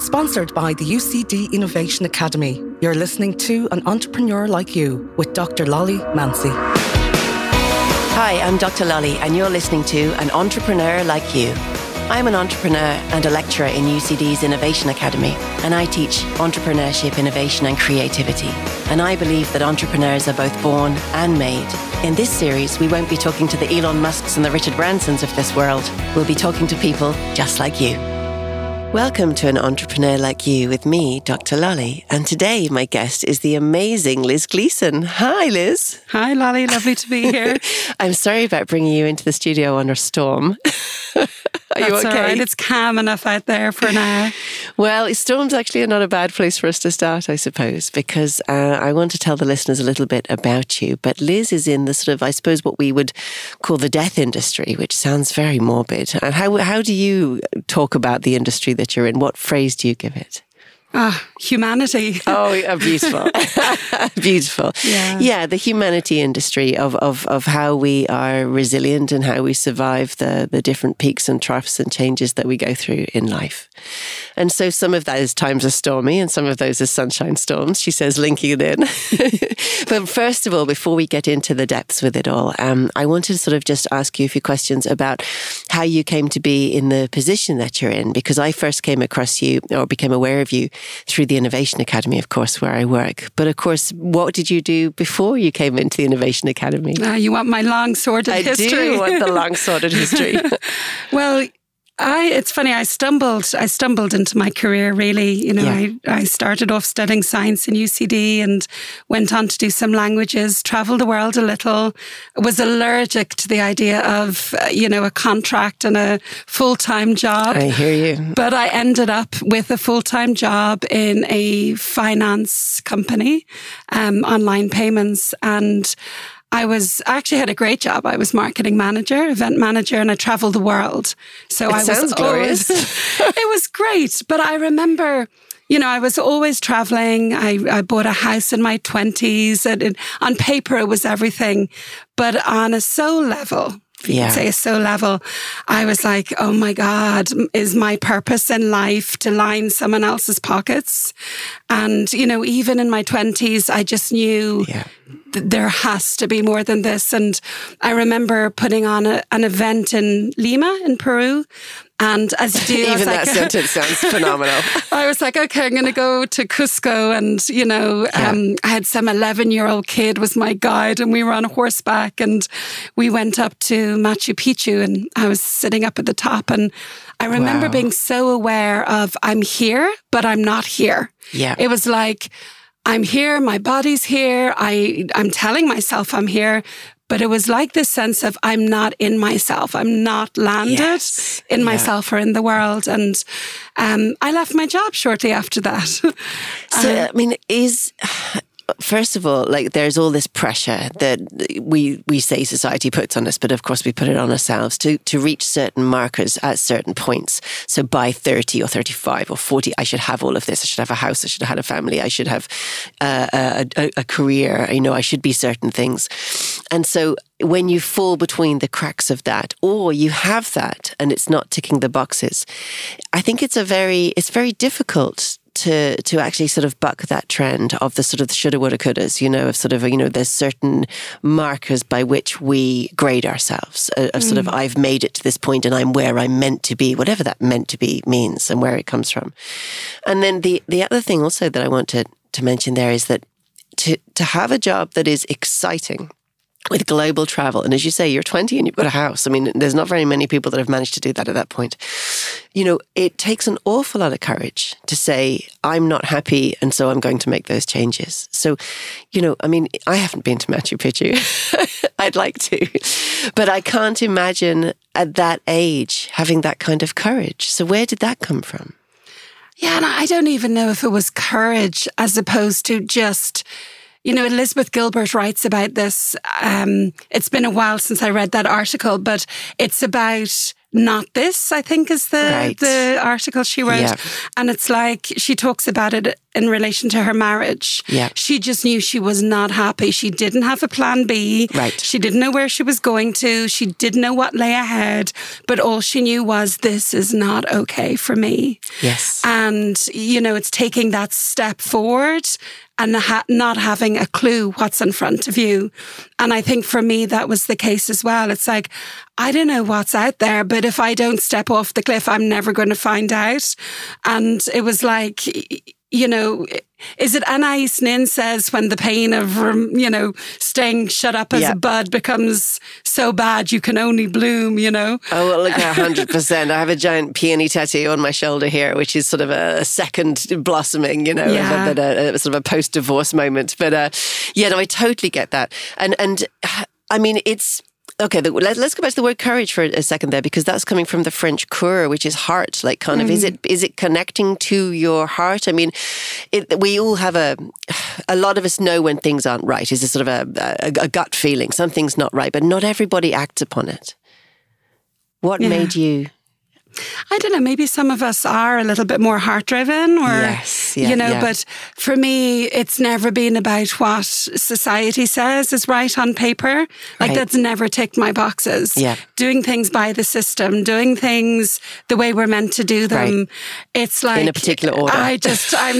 Sponsored by the UCD Innovation Academy, you're listening to An Entrepreneur Like You with Dr. Lolly Mancy. Hi, I'm Dr. Lolly and you're listening to An Entrepreneur Like You. I'm an entrepreneur and a lecturer in UCD's Innovation Academy, and I teach entrepreneurship, innovation and creativity. And I believe that entrepreneurs are both born and made. In this series, we won't be talking to the Elon Musks and the Richard Bransons of this world. We'll be talking to people just like you. Welcome to An Entrepreneur Like You with me, Dr. Lolly. And today my guest is the amazing Liz Gleason. Hi, Liz. Hi, Lolly. Lovely to be here. I'm sorry about bringing you into the studio under storm. Are you okay? All right. It's calm enough out there for now. Well, storm's actually not a bad place for us to start, I suppose, because I want to tell the listeners a little bit about you. But Liz is in the sort of, I suppose, what we would call the death industry, which sounds very morbid. And how do you talk about the industry that you're in? What phrase do you give it? Humanity. Oh, beautiful. Beautiful. Yeah, the humanity industry of how we are resilient and how we survive the different peaks and troughs and changes that we go through in life. And so some of those times are stormy and some of those are sunshine storms, she says, linking it in. But first of all, before we get into the depths with it all, I wanted to sort of just ask you a few questions about how you came to be in the position that you're in, because I first came across you or became aware of you through the Innovation Academy, of course, where I work. But of course, what did you do before you came into the Innovation Academy? You want my long, sordid history? I do want the long, sordid history. Well, it's funny, I stumbled into my career, really. You know, yeah. I started off studying science in UCD and went on to do some languages, travelled the world a little, was allergic to the idea of, a contract and a full-time job. I hear you. But I ended up with a full-time job in a finance company, online payments, and I actually had a great job. I was marketing manager, event manager, and I traveled the world. So it sounds glorious. It was great. But I remember, I was always traveling. I bought a house in my 20s. And on paper, it was everything. But on a soul level, I was like, oh my God, is my purpose in life to line someone else's pockets? And, even in my 20s, I just knew there has to be more than this. And I remember putting on an event in Lima in Peru. And as you do, even that sentence sounds phenomenal. I was like, okay, I'm going to go to Cusco. And, I had some 11-year-old kid was my guide and we were on horseback and we went up to Machu Picchu and I was sitting up at the top and I remember being so aware of I'm here, but I'm not here. Yeah. It was like, I'm here, my body's here. I'm telling myself I'm here. But it was like this sense of I'm not in myself. I'm not landed in myself or in the world. And I left my job shortly after that. First of all, like there's all this pressure that we say society puts on us, but of course we put it on ourselves to reach certain markers at certain points. So by 30 or 35 or 40, I should have all of this. I should have a house. I should have had a family. I should have a career. I should be certain things. And so when you fall between the cracks of that, or you have that and it's not ticking the boxes, I think it's very difficult to actually sort of buck that trend of the sort of the shoulda, woulda, couldas, there's certain markers by which we grade ourselves of sort of I've made it to this point and I'm where I'm meant to be, whatever that meant to be means and where it comes from. And then the other thing also that I want to mention there is that to have a job that is exciting with global travel. And as you say, you're 20 and you've got a house. I mean, there's not very many people that have managed to do that at that point. It takes an awful lot of courage to say, I'm not happy, and so I'm going to make those changes. So, I haven't been to Machu Picchu. I'd like to. But I can't imagine at that age having that kind of courage. So where did that come from? Yeah, and I don't even know if it was courage as opposed to just... Elizabeth Gilbert writes about this. It's been a while since I read that article, but it's about not this, I think is the article she wrote. Yeah. And it's like, she talks about it in relation to her marriage. Yeah. She just knew she was not happy. She didn't have a plan B. Right. She didn't know where she was going to. She didn't know what lay ahead. But all she knew was, this is not okay for me. Yes. And, you know, it's taking that step forward and not having a clue what's in front of you. And I think for me, that was the case as well. It's like, I don't know what's out there, but if I don't step off the cliff, I'm never going to find out. And it was like, you know, is it Anaïs Nin says when the pain of, you know, staying shut up as a bud becomes so bad you can only bloom, you know? Oh, well, look, 100%. I have a giant peony tattoo on my shoulder here, which is sort of a second blossoming, you know, and a sort of a post-divorce moment. But no, I totally get that. And I mean, it's... Okay, let's go back to the word courage for a second there, because that's coming from the French cœur, which is heart, like kind of, is it connecting to your heart? I mean, we all have a lot of us know when things aren't right. It's a sort of a gut feeling, something's not right, but not everybody acts upon it. What made you? I don't know, maybe some of us are a little bit more heart-driven or, but for me, it's never been about what society says is right on paper. Like that's never ticked my boxes. Yeah. Doing things by the system, doing things the way we're meant to do them. Right. It's like... in a particular order. I'm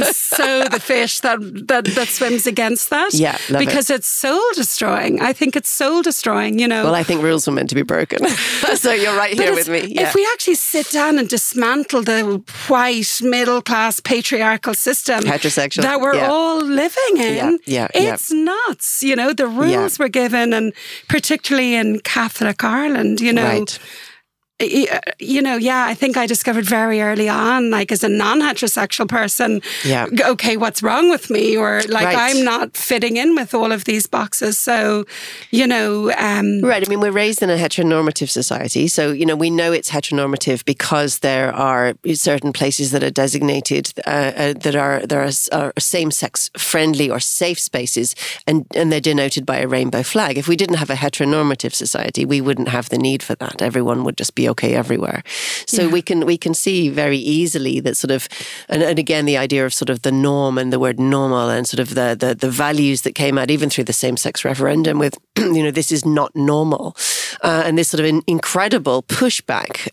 so the fish that swims against that. Yeah, because it's soul destroying. I think it's soul destroying, you know. Well, I think rules were meant to be broken. So you're right here with me. Yeah. If we actually sit down and dismantle the white middle-class patriarchal system that we're all living in. Yeah. It's nuts, you know, the rules were given, and particularly in Catholic Ireland, you know. Right. You know, I think I discovered very early on, like as a non-heterosexual person, okay, what's wrong with me? Or like, I'm not fitting in with all of these boxes. So, you know. Right. I mean, we're raised in a heteronormative society. So, you know, we know it's heteronormative because there are certain places that are designated, that are same-sex friendly or safe spaces, and they're denoted by a rainbow flag. If we didn't have a heteronormative society, we wouldn't have the need for that. Everyone would just be okay everywhere. So we can see very easily that sort of, and again, the idea of sort of the norm and the word normal and sort of the values that came out even through the same-sex referendum with, you know, this is not normal. And this sort of incredible pushback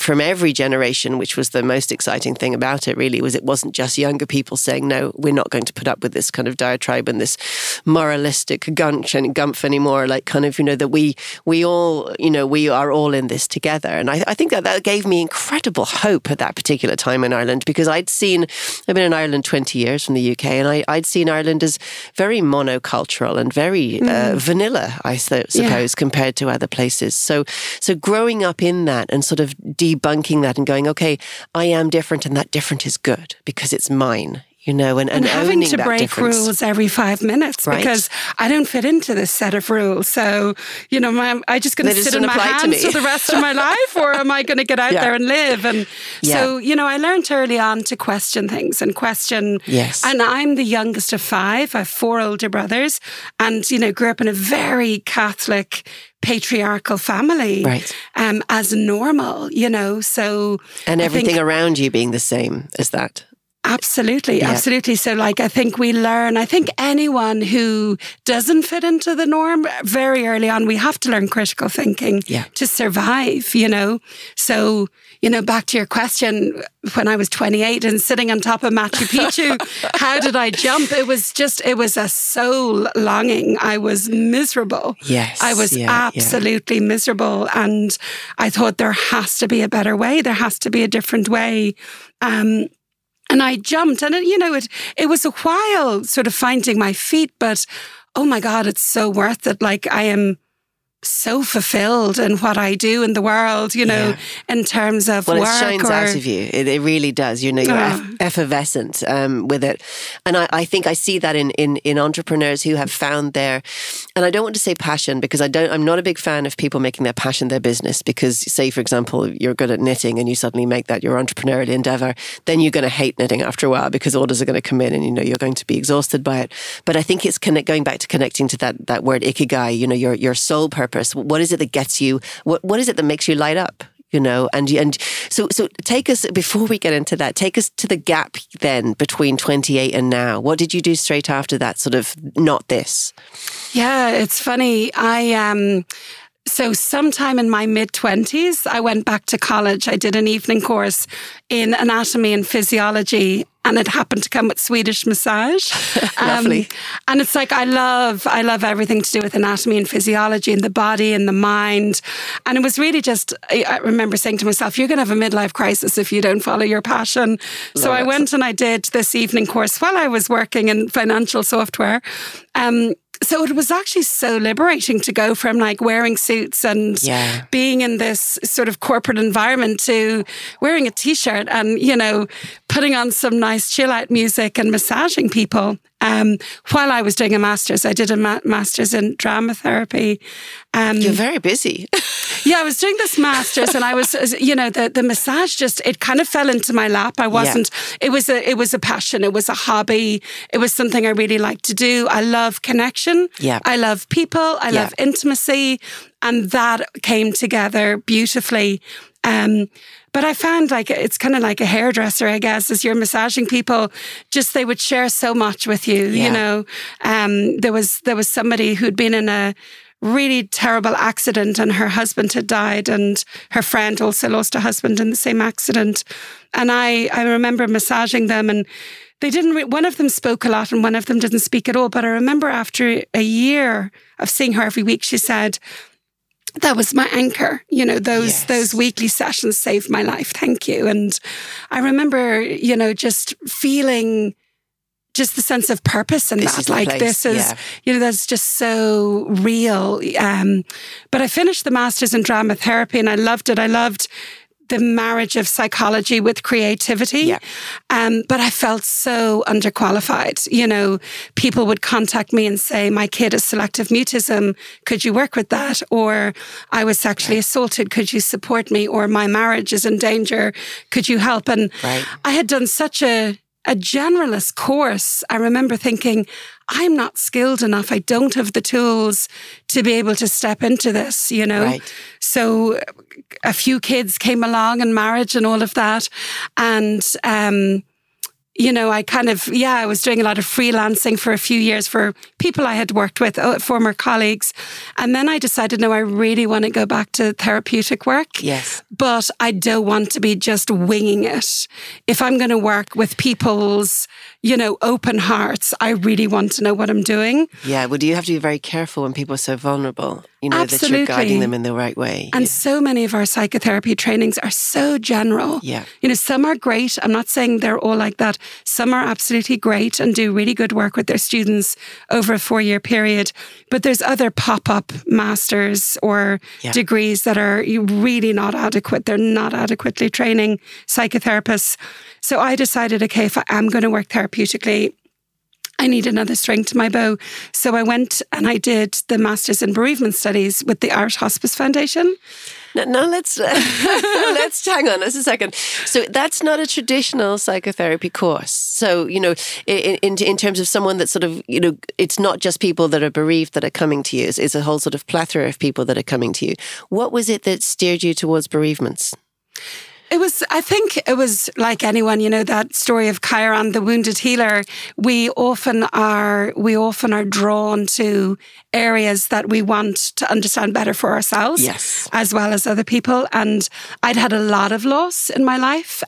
from every generation, which was the most exciting thing about it really, was it wasn't just younger people saying, no, we're not going to put up with this kind of diatribe and this moralistic gumph anymore, like kind of, you know, that we all, you know, we are all in this together. And I think that gave me incredible hope at that particular time in Ireland, because I've been in Ireland 20 years from the UK, and I'd seen Ireland as very monocultural and very vanilla, I suppose, compared to other places. So growing up in that and sort of debunking that and going, okay, I am different and that different is good because it's mine. You know, and having to break rules every 5 minutes because I don't fit into this set of rules. So, you know, I just going to sit in my hands for the rest of my life, or am I going to get out there and live? And so, you know, I learned early on to question things and question. Yes. And I'm the youngest of five. I have four older brothers, and, you know, grew up in a very Catholic patriarchal family as normal, you know, so. And everything around you being the same as that. Absolutely, absolutely. So like, I think I think anyone who doesn't fit into the norm very early on, we have to learn critical thinking to survive, you know. So, you know, back to your question, when I was 28 and sitting on top of Machu Picchu, how did I jump? It was a soul longing. I was miserable. Yes. I was absolutely miserable. And I thought there has to be a better way. There has to be a different way. And I jumped, and you know, it was a while sort of finding my feet, but oh my God, it's so worth it. Like, I am so fulfilled in what I do in the world, you know, in terms of work. Well, it shines out of you. It really does. You know, you're effervescent with it. And I think I see that in entrepreneurs who have found their, and I don't want to say passion, because I'm not a big fan of people making their passion their business, because say, for example, you're good at knitting and you suddenly make that your entrepreneurial endeavor, then you're going to hate knitting after a while because orders are going to come in and, you know, you're going to be exhausted by it. But I think it's going back to connecting to that word ikigai, you know, your soul purpose. What is it that gets you? What is it that makes you light up? you know, and so take us, before we get into that, take us to the gap then between 28 and now. What did you do straight after that, sort of not this? Yeah, it's funny. So sometime in my mid-20s, I went back to college. I did an evening course in anatomy and physiology, and it happened to come with Swedish massage. Lovely. And it's like, I love everything to do with anatomy and physiology and the body and the mind. And it was really just, I remember saying to myself, you're going to have a midlife crisis if you don't follow your passion. I went and I did this evening course while I was working in financial software. So it was actually so liberating to go from like wearing suits and being in this sort of corporate environment to wearing a t-shirt and, you know, putting on some nice chill out music and massaging people. While I was doing a master's, I did a master's in drama therapy. You're very busy. Yeah, I was doing this master's, and I was, you know, the massage just, it kind of fell into my lap. I wasn't, it was a passion. It was a hobby. It was something I really liked to do. I love connection. Yeah. I love people. I love intimacy. And that came together beautifully. But I found like it's kind of like a hairdresser, I guess, as you're massaging people, just they would share so much with you, you know. There was somebody who'd been in a really terrible accident and her husband had died and her friend also lost a husband in the same accident. And I remember massaging them and they didn't, one of them spoke a lot and one of them didn't speak at all. But I remember after a year of seeing her every week, she said, that was my anchor. You know, those weekly sessions saved my life. Thank you. And I remember, you know, just feeling just the sense of purpose and that, like this is, you know, that's just so real. But I finished the master's in drama therapy and I loved it. I loved the marriage of psychology with creativity. But I felt so underqualified. You know, people would contact me and say, my kid has selective mutism. Could you work with that? Or I was sexually assaulted. Could you support me? Or my marriage is in danger. Could you help? And I had done such a generalist course. I remember thinking, I'm not skilled enough. I don't have the tools to be able to step into this, you know. So a few kids came along and marriage and all of that. And, you know, I kind of, I was doing a lot of freelancing for a few years for people I had worked with, former colleagues. And then I decided, no, I really want to go back to therapeutic work. But I don't want to be just winging it. If I'm going to work with people's, you know, open hearts, I really want to know what I'm doing. Yeah. Well, do you have to be very careful when people are so vulnerable? You know, that you're guiding them in the right way. And so many of our psychotherapy trainings are so general. You know, some are great. I'm not saying they're all like that. Some are absolutely great and do really good work with their students over a 4-year period. But there's other pop-up masters or degrees that are really not adequate. They're not adequately training psychotherapists. So I decided, okay, if I am going to work therapeutically, I need another string to my bow. So I went and I did the Masters in Bereavement Studies with the Irish Hospice Foundation. Now let's hang on just a second. So that's not a traditional psychotherapy course. So, you know, in terms of someone that sort of, you know, it's not just people that are bereaved that are coming to you. It's a whole sort of plethora of people that are coming to you. What was it that steered you towards bereavements? I think it was like anyone, you know, that story of Chiron, the wounded healer. We often are drawn to areas that we want to understand better for ourselves, as well as other people. And I'd had a lot of loss in my life,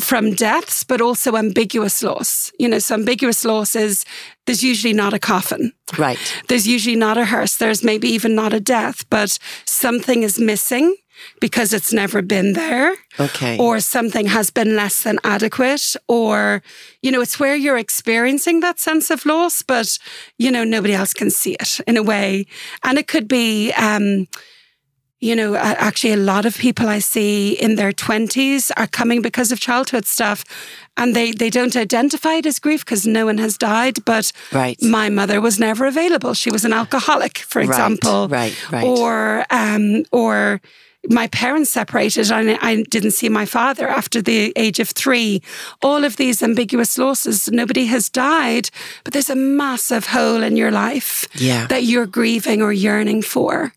from deaths, but also ambiguous loss. You know, so ambiguous loss is there's usually not a coffin. There's usually not a hearse. There's maybe even not a death, but something is missing because it's never been there, or something has been less than adequate, or, you know, it's where you're experiencing that sense of loss, but, you know, nobody else can see it in a way. And it could be, you know, actually a lot of people I see in their 20s are coming because of childhood stuff, and they don't identify it as grief because no one has died, but my mother was never available. She was an alcoholic, for example, or my parents separated and I didn't see my father after the age of 3. All of these ambiguous losses, nobody has died, but there's a massive hole in your life that you're grieving or yearning for.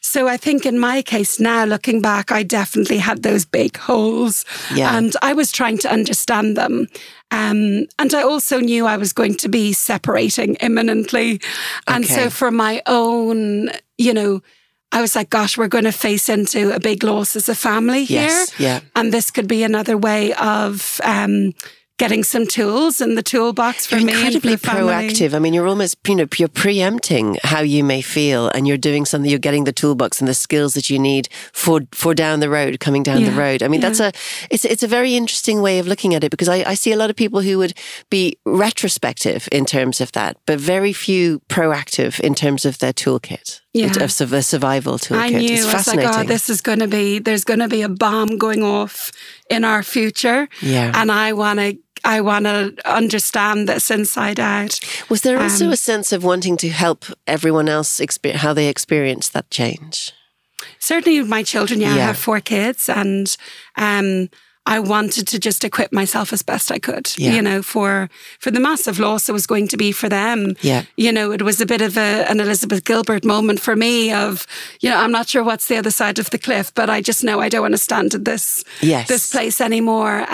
So I think in my case now, looking back, I definitely had those big holes and I was trying to understand them. And I also knew I was going to be separating imminently. And so for my own, you know, I was like, gosh, we're going to face into a big loss as a family here. Yeah. And this could be another way of getting some tools in the toolbox for me. You're incredibly proactive. I mean, you're almost, you know, you're preempting how you may feel, and you're doing something, you're getting the toolbox and the skills that you need for down the road, coming down the road. I mean, that's it's a very interesting way of looking at it, because I see a lot of people who would be retrospective in terms of that, but very few proactive in terms of their toolkit. Yeah. Of the survival toolkit. I knew, it's fascinating. I was like, oh, this is going to be, there's going to be a bomb going off in our future. Yeah. And I want to understand this inside out. Was there also a sense of wanting to help everyone else how they experience that change? Certainly with my children, I have 4 kids, and I wanted to just equip myself as best I could, you know, for the massive loss it was going to be for them. Yeah. You know, it was a bit of an Elizabeth Gilbert moment for me of, you know, I'm not sure what's the other side of the cliff, but I just know I don't want to stand at this place anymore.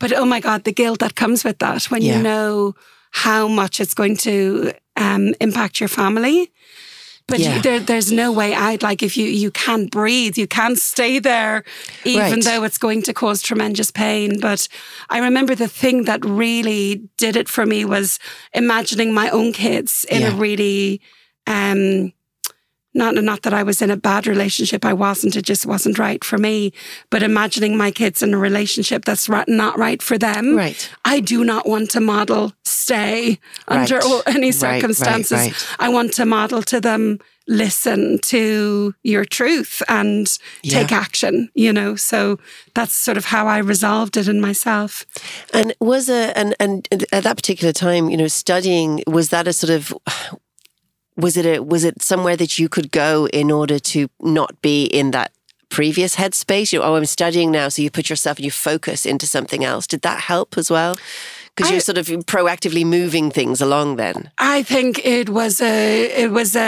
But oh my God, the guilt that comes with that when you know how much it's going to impact your family. But there's no way out. Like, if you can't breathe, you can't stay there, even though it's going to cause tremendous pain. But I remember the thing that really did it for me was imagining my own kids in a really, not that I was in a bad relationship. I wasn't. It just wasn't right for me. But imagining my kids in a relationship that's not right for them. Right. I do not want to model stay under any circumstances. Right. I want to model to them, listen to your truth and take action, you know. So that's sort of how I resolved it in myself. And was and at that particular time, you know, studying, was that a sort of, was it somewhere that you could go in order to not be in that previous headspace? You know, oh, I'm studying now. So you put yourself and you focus into something else. Did that help as well? Because you're sort of proactively moving things along then. I think it was a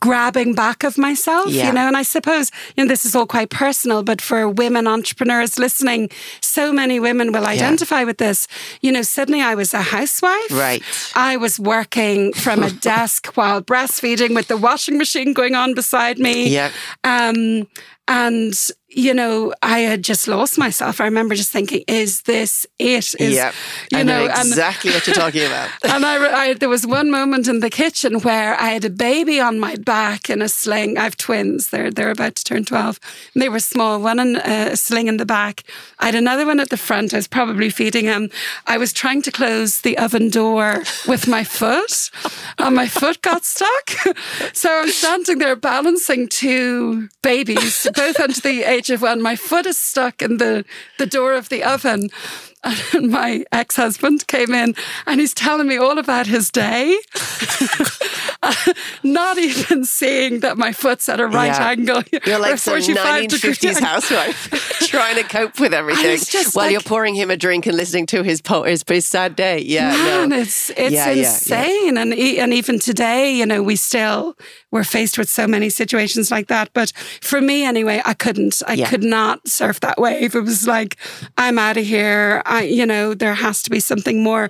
grabbing back of myself, you know, and I suppose, you know, this is all quite personal, but for women entrepreneurs listening, so many women will identify with this. You know, suddenly I was a housewife. Right. I was working from a desk while breastfeeding with the washing machine going on beside me. Yeah. And, you know, I had just lost myself. I remember just thinking, is this it? I know exactly what you're talking about. And I there was one moment in the kitchen where I had a baby on my back in a sling. I have twins. They're about to turn 12. And they were small. One in a sling in the back. I had another one at the front. I was probably feeding him. I was trying to close the oven door with my foot, and my foot got stuck. So I'm standing there balancing 2 babies, both under the age of one. My foot is stuck in the door of the oven. And my ex-husband came in and he's telling me all about his day, not even seeing that my foot's at a right angle. You're like some 1950s housewife trying to cope with everything while, like, you're pouring him a drink and listening to his sad day. Yeah, man, no. It's insane. Yeah. And even today, you know, we're faced with so many situations like that. But for me, anyway, I could not surf that wave. It was like, I'm out of here. You know, there has to be something more.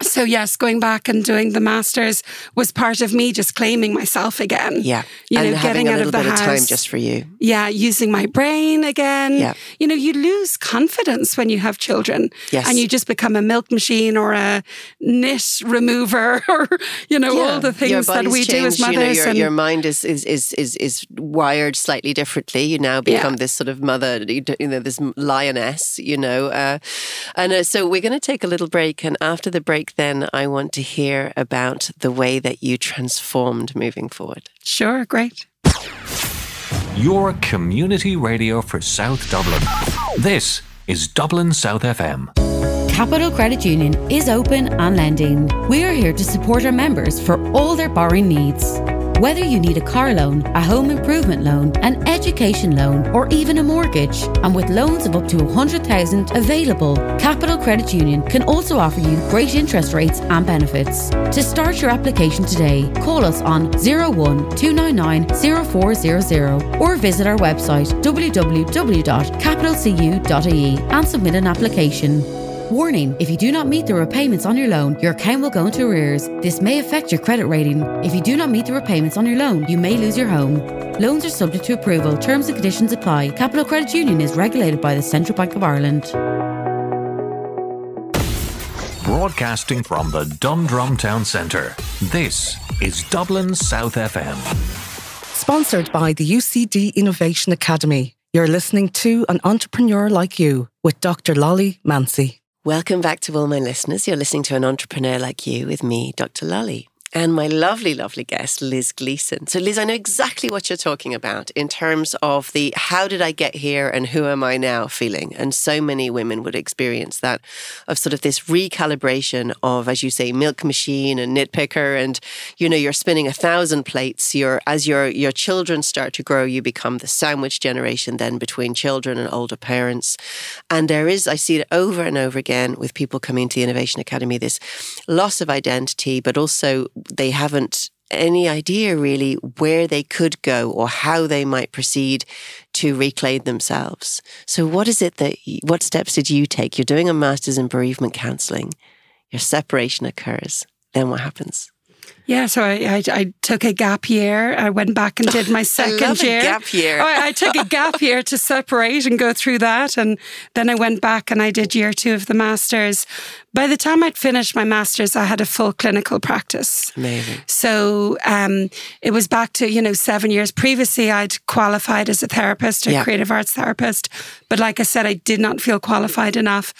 So yes, going back and doing the masters was part of me just claiming myself again. Yeah, you know, getting out of the house, having a little bit of time just for you. Yeah, using my brain again. Yeah, you know, you lose confidence when you have children. Yes, and you just become a milk machine or a knit remover, or you know, all the things that we do as mothers. You know, your mind is wired slightly differently. You now become this sort of mother, you know, this lioness. You know, so we're going to take a little break, and after the break, then I want to hear about the way that you transformed moving forward. Sure, great. Your community radio for South Dublin. This is Dublin South FM. Capital Credit Union is open and lending. We are here to support our members for all their borrowing needs. Whether you need a car loan, a home improvement loan, an education loan, or even a mortgage, and with loans of up to $100,000 available, Capital Credit Union can also offer you great interest rates and benefits. To start your application today, call us on 01299 0400 or visit our website www.capitalcu.ie and submit an application. Warning, if you do not meet the repayments on your loan, your account will go into arrears. This may affect your credit rating. If you do not meet the repayments on your loan, you may lose your home. Loans are subject to approval. Terms and conditions apply. Capital Credit Union is regulated by the Central Bank of Ireland. Broadcasting from the Dundrum Town Centre, this is Dublin South FM. Sponsored by the UCD Innovation Academy. You're listening to An Entrepreneur Like You with Dr. Lolly Mancy. Welcome back to all my listeners. You're listening to An Entrepreneur Like You with me, Dr. Lolly, and my lovely, lovely guest, Liz Gleason. So Liz, I know exactly what you're talking about in terms of the how did I get here and who am I now feeling. And so many women would experience that, of sort of this recalibration of, as you say, milk machine and nitpicker, and, you know, you're spinning 1,000 plates. As your children start to grow, you become the sandwich generation then between children and older parents. And there is, I see it over and over again, with people coming to the Innovation Academy, this loss of identity, but also they haven't any idea really where they could go or how they might proceed to reclaim themselves. So what steps did you take? You're doing a master's in bereavement counselling. Your separation occurs. Then what happens? Yeah, so I took a gap year. I went back and did my second year. A gap year. Oh, I took a gap year to separate and go through that. And then I went back and I did year 2 of the master's. By the time I'd finished my master's, I had a full clinical practice. Amazing. So it was back to, 7 years. Previously, I'd qualified as a therapist, a creative arts therapist. But like I said, I did not feel qualified enough.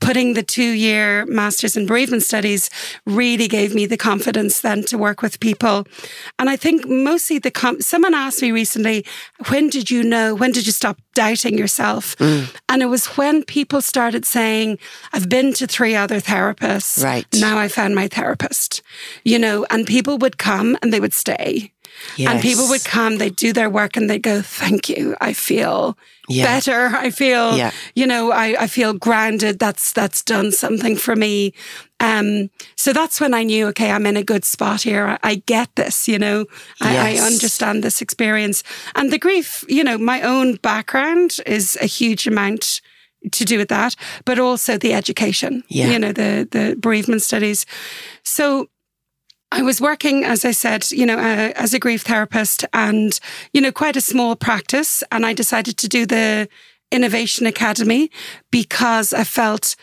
Putting the 2-year master's in bereavement studies really gave me the confidence then to work with people. And I think mostly someone asked me recently, when did you stop doubting yourself? Mm. And it was when people started saying, I've been to 3 other therapists. Right. Now I found my therapist, and people would come and they would stay. Yes. And people would come, they'd do their work and they'd go, thank you, I feel better. I feel, I feel grounded. That's done something for me. So that's when I knew, okay, I'm in a good spot here. I get this, I understand this experience. And the grief, my own background is a huge amount to do with that, but also the education, the bereavement studies. So I was working, as I said, as a grief therapist and, quite a small practice. And I decided to do the Innovation Academy because I felt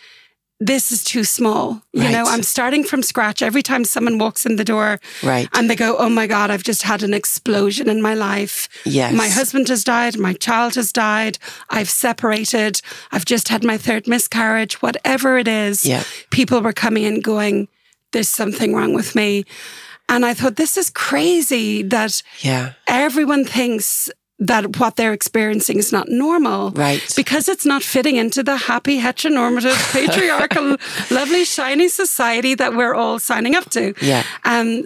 this is too small. I'm starting from scratch every time someone walks in the door and they go, oh my God, I've just had an explosion in my life. Yes. My husband has died. My child has died. I've separated. I've just had my 3rd miscarriage, whatever it is. Yeah. People were coming and going, there's something wrong with me. And I thought, this is crazy that everyone thinks that what they're experiencing is not normal. Right. Because it's not fitting into the happy, heteronormative, patriarchal, lovely, shiny society that we're all signing up to. Yeah.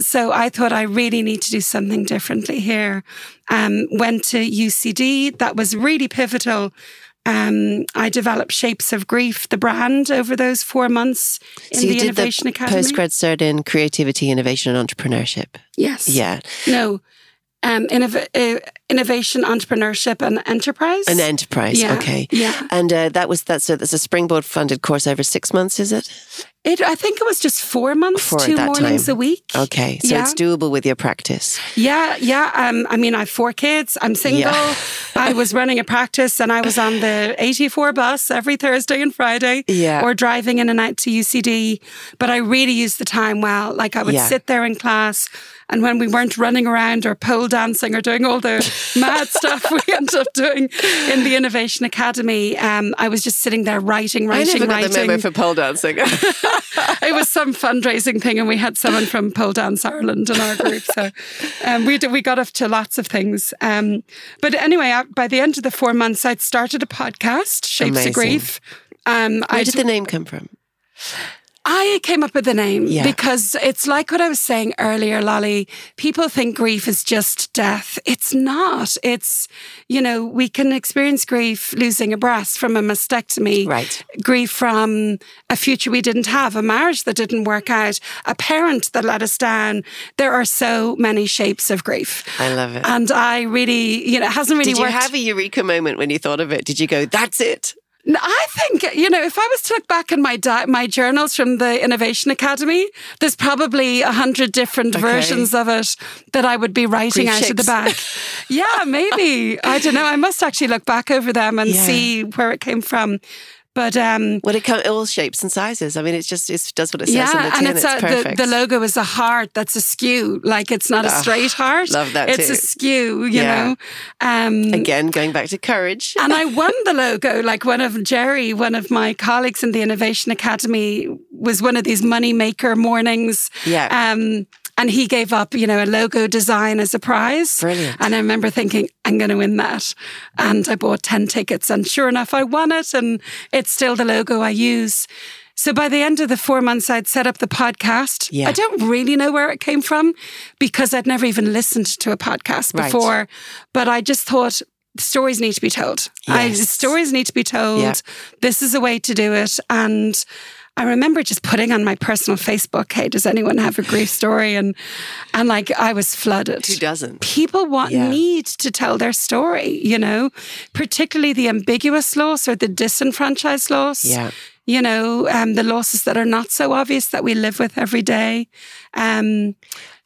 So I thought I really need to do something differently here. Went to UCD. That was really pivotal. I developed Shapes of Grief, the brand, over those 4 months in the Innovation Academy. So you did the postgrad cert in creativity, innovation and entrepreneurship? Yes. Yeah. No, innovation, entrepreneurship and enterprise. An enterprise, okay. Yeah. And that's a Springboard funded course over 6 months, is it? I think it was just 4 months, 2 mornings a week. Okay, so it's doable with your practice. Yeah. I have 4 kids. I'm single. Yeah. I was running a practice and I was on the 84 bus every Thursday and Friday or driving in and out to UCD. But I really used the time well. Like I would sit there in class and when we weren't running around or pole dancing or doing all the mad stuff we ended up doing in the Innovation Academy, I was just sitting there writing. I never got the memo for pole dancing. It was some fundraising thing and we had someone from Pole Dance Ireland in our group. So we got off to lots of things. But anyway, by the end of the 4 months, I'd started a podcast, Shapes of Grief. Where did the name come from? I came up with the name because it's like what I was saying earlier, Lolly. People think grief is just death. It's not. It's, you know, we can experience grief losing a breast from a mastectomy, grief from a future we didn't have, a marriage that didn't work out, a parent that let us down. There are so many shapes of grief. I love it. And I really, you know, it hasn't really worked. Did you have a eureka moment when you thought of it? Did you go, that's it? I think, you know, if I was to look back in my journals from the Innovation Academy, there's probably 100 different versions of it that I would be writing out of the back. Yeah, maybe. I don't know. I must actually look back over them and see where it came from. But well, it comes all shapes and sizes. I mean, it's just it does what it says on the tin. Yeah, and it's perfect. The logo is a heart that's askew. Like it's not a straight heart. Love that. It's askew. You know. Again, going back to courage. And I won the logo. Like one of my colleagues in the Innovation Academy, was one of these money maker mornings. Yeah. And he gave up, you know, a logo design as a prize. Brilliant. And I remember thinking, I'm going to win that. And I bought 10 tickets and sure enough, I won it. And it's still the logo I use. So by the end of the 4 months, I'd set up the podcast. Yeah. I don't really know where it came from because I'd never even listened to a podcast before. Right. But I just thought, stories need to be told. Yes. Stories need to be told. Yeah. This is a way to do it. And I remember just putting on my personal Facebook, hey, does anyone have a grief story? And like, I was flooded. Who doesn't? People need to tell their story, you know, particularly the ambiguous loss or the disenfranchised loss, you know, the losses that are not so obvious that we live with every day. So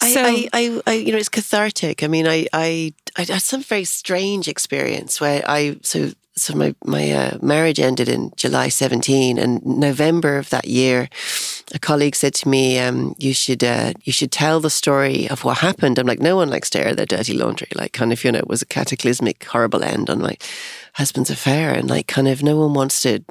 I you know, it's cathartic. I mean, I had some very strange experience where So my marriage ended in July 2017, and November of that year, a colleague said to me, you should tell the story of what happened. I'm like, no one likes to air their dirty laundry. Like kind of, you know, it was a cataclysmic, horrible end on my husband's affair. And like kind of no one wants to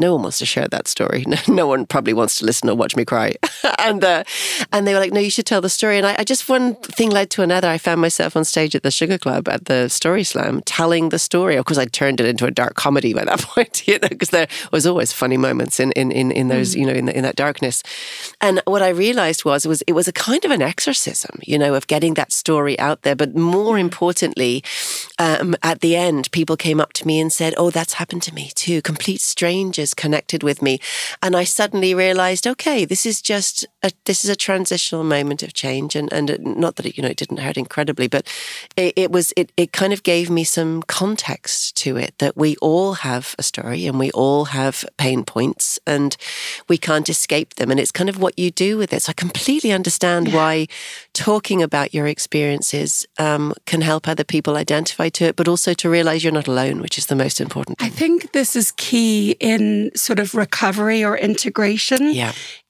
share that story. No one probably wants to listen or watch me cry. And they were like, no, you should tell the story. And I just, one thing led to another. I found myself on stage at the Sugar Club at the Story Slam telling the story. Of course, I turned it into a dark comedy by that point, you know, because there was always funny moments in those, you know, in that darkness. And what I realized was it was a kind of an exorcism, you know, of getting that story out there. But more importantly, at the end, people came up to me and said, oh, that's happened to me too. Complete strangers connected with me. And I suddenly realized, okay, this is a transitional moment of change. And not that it, you know, it didn't hurt incredibly, but it kind of gave me some context to it, that we all have a story and we all have pain points and we can't escape them. And it's kind of what you do with it. So I completely understand why talking about your experiences can help other people identify to it, but also to realize you're not alone, which is the most important thing. I think this is key in sort of recovery or integration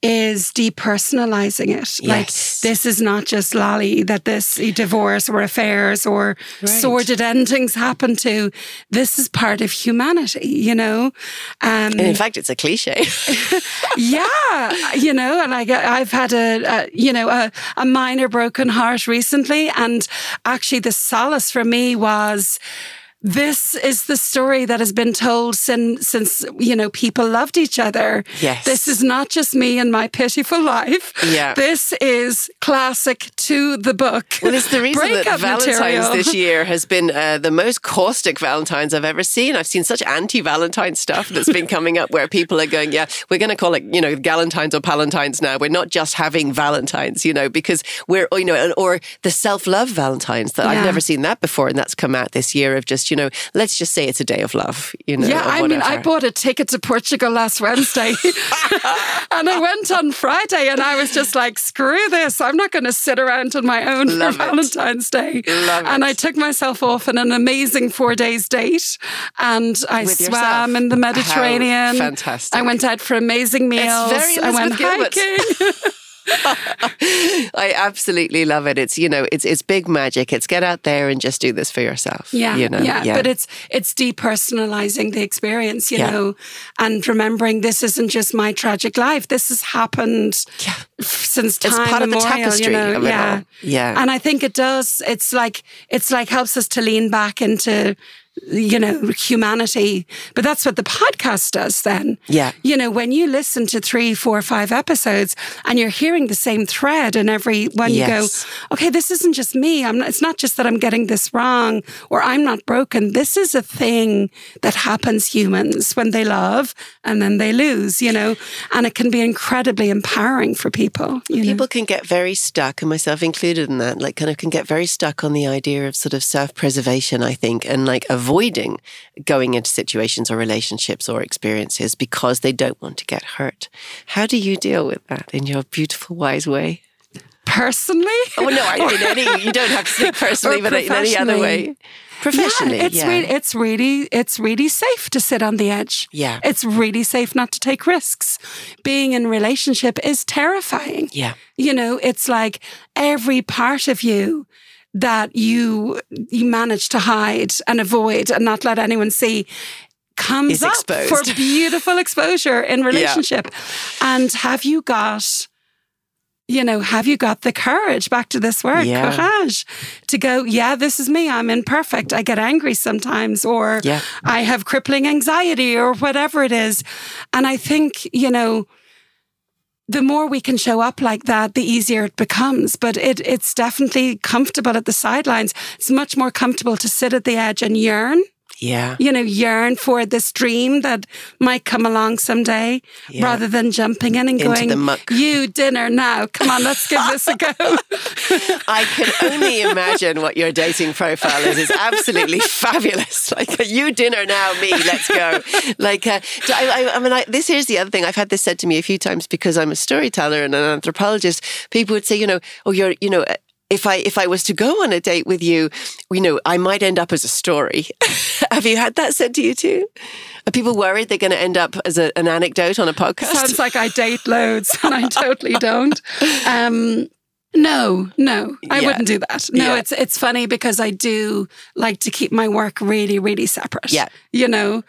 is depersonalizing it. Yes. Like this is not just Lolly that this divorce or affairs or sordid endings happen to. This is part of humanity, you know. And in fact, it's a cliche. You know, like I've had a minor broken heart recently, and actually the solace for me was, this is the story that has been told since you know, people loved each other. Yes. This is not just me and my pitiful life. Yeah. This is classic to the book. Well, it's the reason that Valentine's material this year has been the most caustic Valentine's I've ever seen. I've seen such anti-Valentine stuff that's been coming up where people are going, yeah, we're going to call it, you know, Galentine's or Palentine's now. We're not just having Valentine's, you know, because we're, you know, or the self-love Valentine's that I've never seen that before. And that's come out this year of just, you know, let's just say it's a day of love, you know. Yeah, I mean, I bought a ticket to Portugal last Wednesday and I went on Friday and I was just like, screw this. I'm not going to sit around on my own for Valentine's Day. Love and it. I took myself off on an amazing 4 days date and I swam in the Mediterranean. How fantastic. I went out for amazing meals. It's very Elizabeth Gilbert. I went hiking. I absolutely love it. It's, you know, it's big magic. It's get out there and just do this for yourself. Yeah, you know? Yeah. But it's depersonalizing the experience, you know, and remembering this isn't just my tragic life. This has happened since time immemorial. It's part of the tapestry, you know? Of it all. Yeah. And I think it does. It's like helps us to lean back into you know, humanity. But that's what the podcast does then. Yeah. You know, when you listen to 3, 4, 5 episodes and you're hearing the same thread in every one, yes. You go, okay, this isn't just me. It's not just that I'm getting this wrong or I'm not broken. This is a thing that happens humans when they love and then they lose, you know, and it can be incredibly empowering for people. People can get very stuck, and myself included in that, like kind of can get very stuck on the idea of sort of self-preservation, I think, and like avoiding going into situations or relationships or experiences because they don't want to get hurt. How do you deal with that in your beautiful, wise way? Personally? Oh, no, you don't have to speak personally, but in any other way. Professionally, yeah. It's really safe to sit on the edge. Yeah. It's really safe not to take risks. Being in relationship is terrifying. Yeah. You know, it's like every part of you that you manage to hide and avoid and not let anyone see comes up for beautiful exposure in relationship. Yeah. And have you got the courage, back to this word, courage, to go, yeah, this is me, I'm imperfect, I get angry sometimes, or I have crippling anxiety or whatever it is. And I think, you know, the more we can show up like that, the easier it becomes. But it's definitely comfortable at the sidelines. It's much more comfortable to sit at the edge and yearn. Yeah. You know, yearn for this dream that might come along someday, rather than jumping in and into the muck. You dinner now. Come on, let's give this a go. I can only imagine what your dating profile is. It's absolutely fabulous. Like, you dinner now, me, let's go. Like, this here's the other thing. I've had this said to me a few times because I'm a storyteller and an anthropologist. People would say, you know, oh, you're, you know, If I was to go on a date with you, you know, I might end up as a story. Have you had that said to you too? Are people worried they're going to end up as an anecdote on a podcast? Sounds like I date loads and I totally don't. No, I wouldn't do that. No, it's funny because I do like to keep my work really, really separate. Yeah. You know,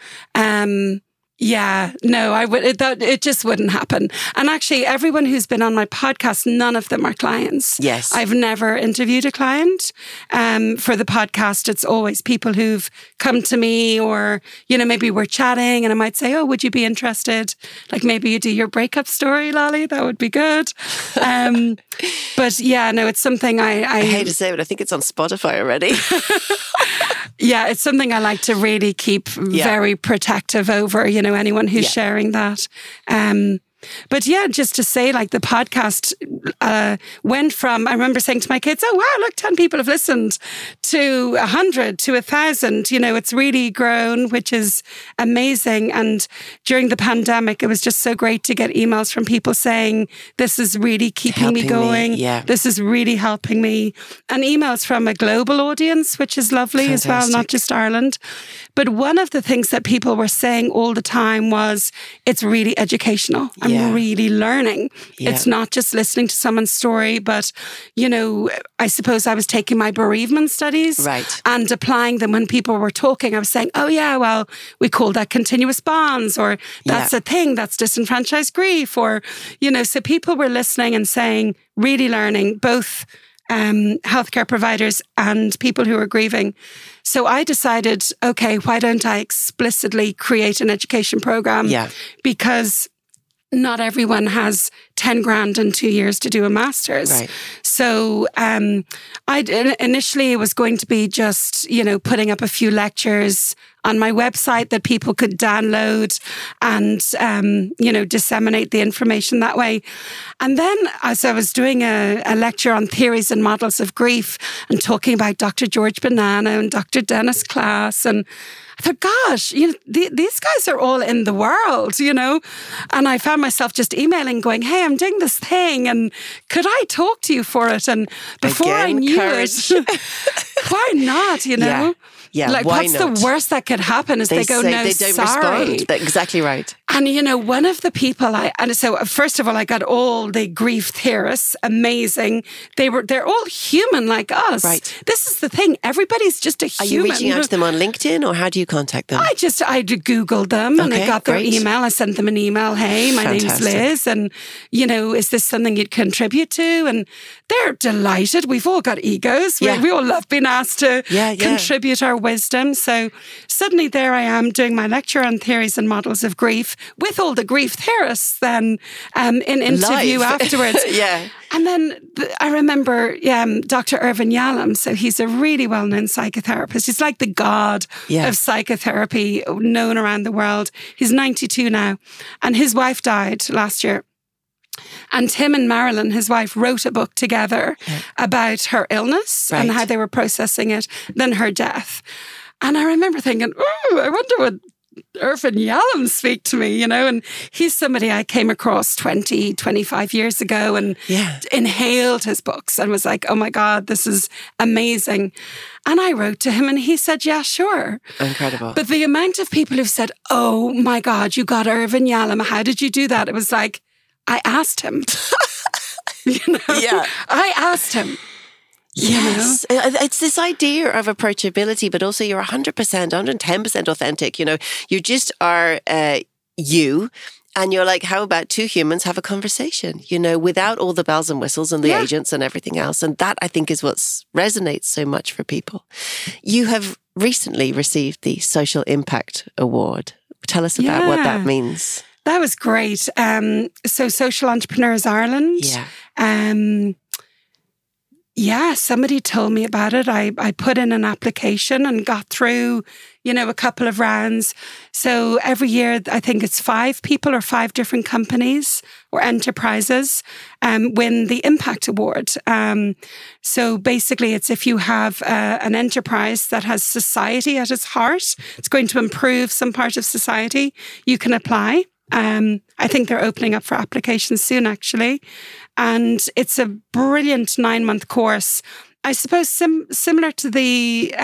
I would. It just wouldn't happen. And actually, everyone who's been on my podcast, none of them are clients. Yes, I've never interviewed a client for the podcast. It's always people who've come to me, or you know, maybe we're chatting, and I might say, "Oh, would you be interested? Like, maybe you do your breakup story, Lolly. That would be good." But yeah, no, it's something I hate to say, but I think it's on Spotify already. Yeah, it's something I like to really keep very protective over, you know, anyone who's sharing that. But yeah, just to say, like, the podcast went from, I remember saying to my kids, oh, wow, look, 10 people have listened, to 100, to 1,000. You know, it's really grown, which is amazing. And during the pandemic, it was just so great to get emails from people saying, this is really keeping me going. Yeah. This is really helping me. And emails from a global audience, which is lovely. Fantastic. As well, not just Ireland. But one of the things that people were saying all the time was, it's really educational. I'm really learning. Yeah. It's not just listening to someone's story, but, you know, I suppose I was taking my bereavement studies and applying them when people were talking. I was saying, oh yeah, well, we call that continuous bonds, or that's a thing, that's disenfranchised grief, or, you know, so people were listening and saying, really learning, both healthcare providers and people who are grieving. So I decided, okay, why don't I explicitly create an education program? Yeah. Because not everyone has 10 grand in 2 years to do a master's. Right. So initially it was going to be just, you know, putting up a few lectures on my website that people could download and, you know, disseminate the information that way. And then as I was doing a lecture on theories and models of grief and talking about Dr. George Bonanno and Dr. Dennis Klass, and I thought, gosh, you know, these guys are all in the world, you know. And I found myself just emailing going, hey, I'm doing this thing and could I talk to you for it? And before I knew it, why not, you know? Yeah. Yeah, like, what's the worst that could happen is they go, no, sorry. They don't respond. They're exactly right. And, you know, one of the people so first of all, I got all the grief theorists, amazing. They're all human like us. Right. This is the thing. Everybody's just a human. Are you reaching out to them on LinkedIn or how do you contact them? I Googled them and I got their email. I sent them an email. Hey, my name's Liz. And, you know, is this something you'd contribute to? And they're delighted. We've all got egos. Yeah. We all love being asked to contribute our wisdom. So suddenly there I am doing my lecture on theories and models of grief with all the grief theorists then in interview afterwards. Yeah. And then I remember Dr. Irvin Yalom. So he's a really well-known psychotherapist. He's like the god of psychotherapy, known around the world. He's 92 now. And his wife died last year. And Tim and Marilyn, his wife, wrote a book together about her illness and how they were processing it, then her death. And I remember thinking, I wonder what Irvin Yalom speak to me, you know, and he's somebody I came across 20, 25 years ago and inhaled his books and was like, oh my God, this is amazing. And I wrote to him and he said, yeah, sure. Incredible. But the amount of people who've said, oh my God, you got Irvin Yalom. How did you do that? It was like, I asked him. I asked him. Yes. You know? It's this idea of approachability, but also you're 100%, 110% authentic. You know, you just are you. And you're like, how about two humans have a conversation, you know, without all the bells and whistles and the agents and everything else. And that, I think, is what resonates so much for people. You have recently received the Social Impact Award. Tell us about what that means. That was great. So Social Entrepreneurs Ireland. Yeah. Somebody told me about it. I put in an application and got through, you know, a couple of rounds. So every year, I think it's 5 people or 5 different companies or enterprises win the Impact Award. So basically, it's if you have an enterprise that has society at its heart, it's going to improve some part of society, you can apply. I think they're opening up for applications soon, actually. And it's a brilliant 9-month course. I suppose similar to the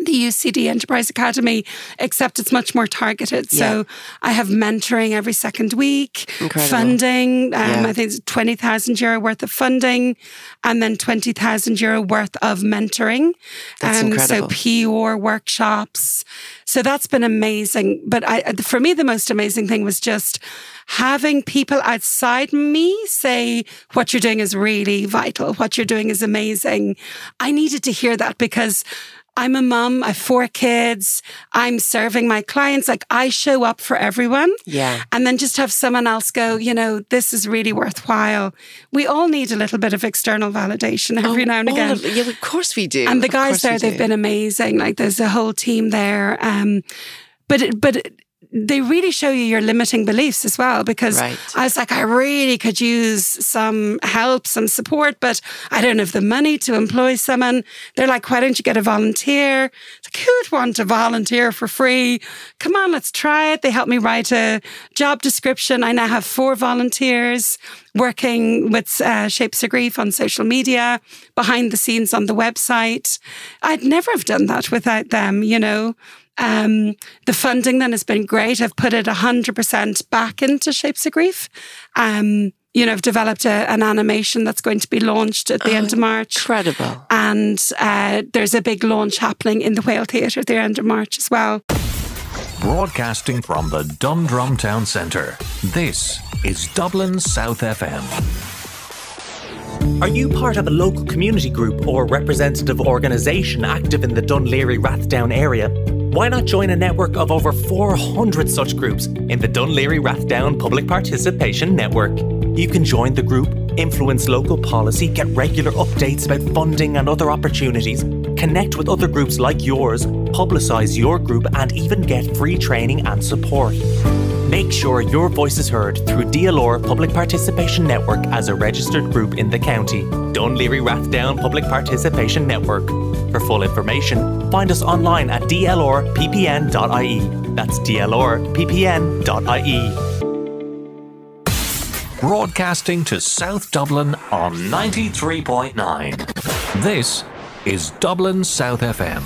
UCD Enterprise Academy, except it's much more targeted. So I have mentoring every second week, funding, I think it's €20,000 worth of funding, and then €20,000 worth of mentoring. That's incredible. So POR workshops. So that's been amazing. But for me, the most amazing thing was just having people outside me say, what you're doing is really vital. What you're doing is amazing. I needed to hear that because I'm a mum, I have 4 kids, I'm serving my clients, like I show up for everyone. Yeah. And then just have someone else go, you know, this is really worthwhile. We all need a little bit of external validation every now and again. Of course we do. And the guys there, they've been amazing. Like there's a whole team there. But they really show you your limiting beliefs as well, because I was like, I really could use some help, some support, but I don't have the money to employ someone. They're like, why don't you get a volunteer? It's like, who'd want to volunteer for free? Come on, let's try it. They helped me write a job description. I now have 4 volunteers working with Shapes of Grief on social media, behind the scenes on the website. I'd never have done that without them, you know. The funding then has been great. I've put it 100% back into Shapes of Grief. You know, I've developed an animation that's going to be launched at the end of March. Incredible. And there's a big launch happening in the Whale Theatre at the end of March as well. Broadcasting from the Dundrum Town Centre, this is Dublin South FM. Are you part of a local community group or representative organisation active in the Dun Laoghaire-Rathdown area? Why not join a network of over 400 such groups in the Dun Laoghaire-Rathdown Public Participation Network? You can join the group, influence local policy, get regular updates about funding and other opportunities, connect with other groups like yours, publicise your group and even get free training and support. Make sure your voice is heard through DLR Public Participation Network as a registered group in the county. Dun Laoghaire-Rathdown Public Participation Network. For full information, find us online at dlrppn.ie. That's dlrppn.ie. Broadcasting to South Dublin on 93.9. This is Dublin South FM.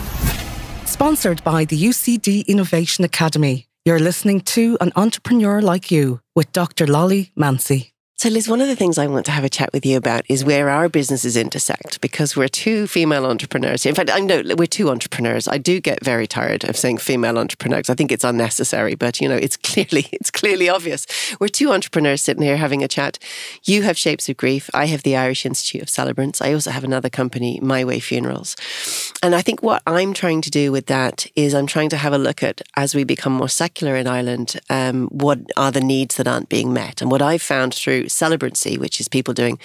Sponsored by the UCD Innovation Academy. You're listening to An Entrepreneur Like You with Dr. Lolly Mancy. So Liz, one of the things I want to have a chat with you about is where our businesses intersect, because we're two female entrepreneurs. In fact, I know we're two entrepreneurs. I do get very tired of saying female entrepreneurs. I think it's unnecessary, but you know, it's clearly obvious. We're two entrepreneurs sitting here having a chat. You have Shapes of Grief. I have the Irish Institute of Celebrants. I also have another company, My Way Funerals. And I think what I'm trying to do with that is I'm trying to have a look at, as we become more secular in Ireland, what are the needs that aren't being met? And what I've found through celebrancy, which is people doing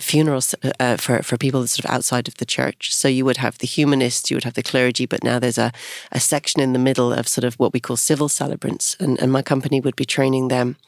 funerals for people sort of outside of the church. So you would have the humanists, you would have the clergy, but now there's a section in the middle of sort of what we call civil celebrants, and my company would be training them.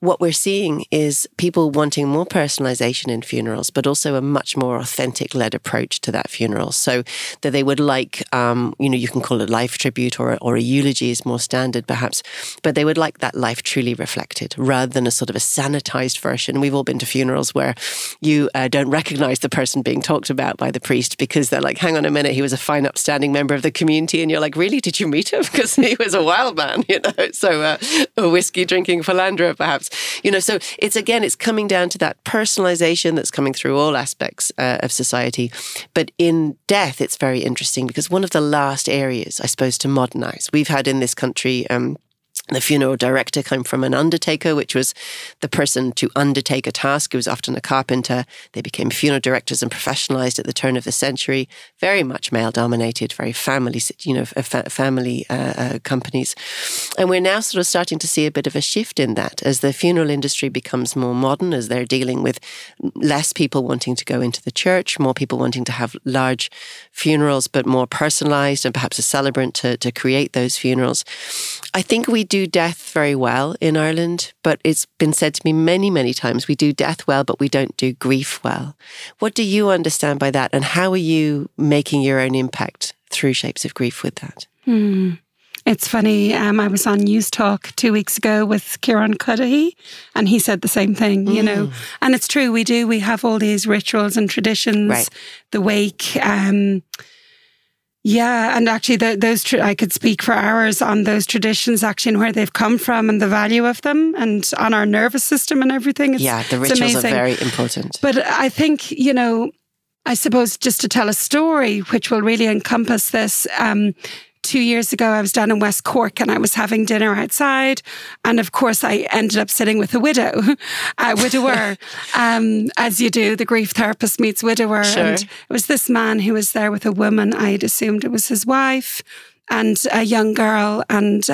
What we're seeing is people wanting more personalization in funerals, but also a much more authentic-led approach to that funeral. So that they would like, you can call it life tribute or a eulogy is more standard perhaps, but they would like that life truly reflected rather than a sort of a sanitized version. We've all been to funerals where you don't recognize the person being talked about by the priest because they're like, hang on a minute, he was a fine upstanding member of the community. And you're like, really, did you meet him? Because he was a wild man, you know, so a whiskey-drinking philanderer. Perhaps, you know, so it's coming down to that personalization that's coming through all aspects of society. But in death, it's very interesting because one of the last areas, I suppose, to modernize we've had in this country. The funeral director came from an undertaker, which was the person to undertake a task. It was often a carpenter. They became funeral directors and professionalized at the turn of the century. Very much male-dominated, very family, family companies. And we're now sort of starting to see a bit of a shift in that as the funeral industry becomes more modern, as they're dealing with less people wanting to go into the church, more people wanting to have large funerals, but more personalized and perhaps a celebrant to create those funerals. I think we do death very well in Ireland, but it's been said to me many, many times, we do death well, but we don't do grief well. What do you understand by that? And how are you making your own impact through Shapes of Grief with that? It's funny. I was on News Talk 2 weeks ago with Kieran Cudahy, and he said the same thing, you know. And it's true, we do. We have all these rituals and traditions, right. The wake, yeah, and actually those I could speak for hours on those traditions actually and where they've come from and the value of them and on our nervous system and everything. The rituals are very important. But I think, you know, I suppose just to tell a story which will really encompass this, 2 years ago, I was down in West Cork and I was having dinner outside. And of course, I ended up sitting with a widower, as you do, the grief therapist meets widower. Sure. And it was this man who was there with a woman. I'd assumed it was his wife and a young girl. And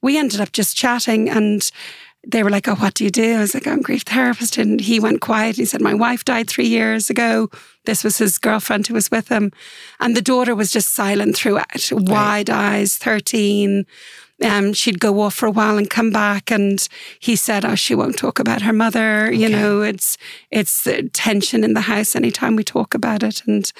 we ended up just chatting and they were like, oh, what do you do? I was like, I'm a grief therapist. And he went quiet. He said, my wife died 3 years ago. This was his girlfriend who was with him. And the daughter was just silent throughout, wide eyes, 13. She'd go off for a while and come back. And he said, oh, she won't talk about her mother. Okay. You know, it's tension in the house anytime we talk about it. And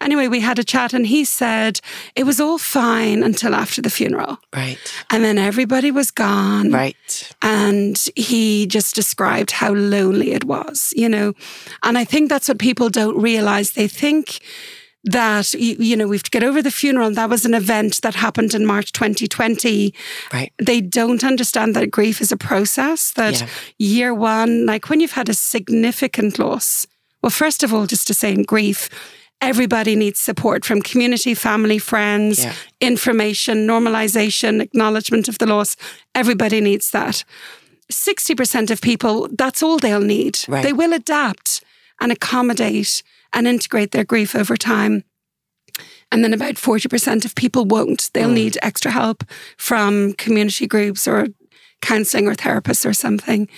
anyway, we had a chat and he said, it was all fine until after the funeral. Right. And then everybody was gone. Right. And he just described how lonely it was, you know. And I think that's what people don't realize. They think that, you know, we have to get over the funeral. That was an event that happened in March 2020. Right. They don't understand that grief is a process, that year one, like when you've had a significant loss, well, first of all, just to say in grief, everybody needs support from community, family, friends, information, normalization, acknowledgement of the loss. Everybody needs that. 60% of people, that's all they'll need. Right. They will adapt and accommodate and integrate their grief over time. And then about 40% of people won't. They'll need extra help from community groups or counselling or therapists or something.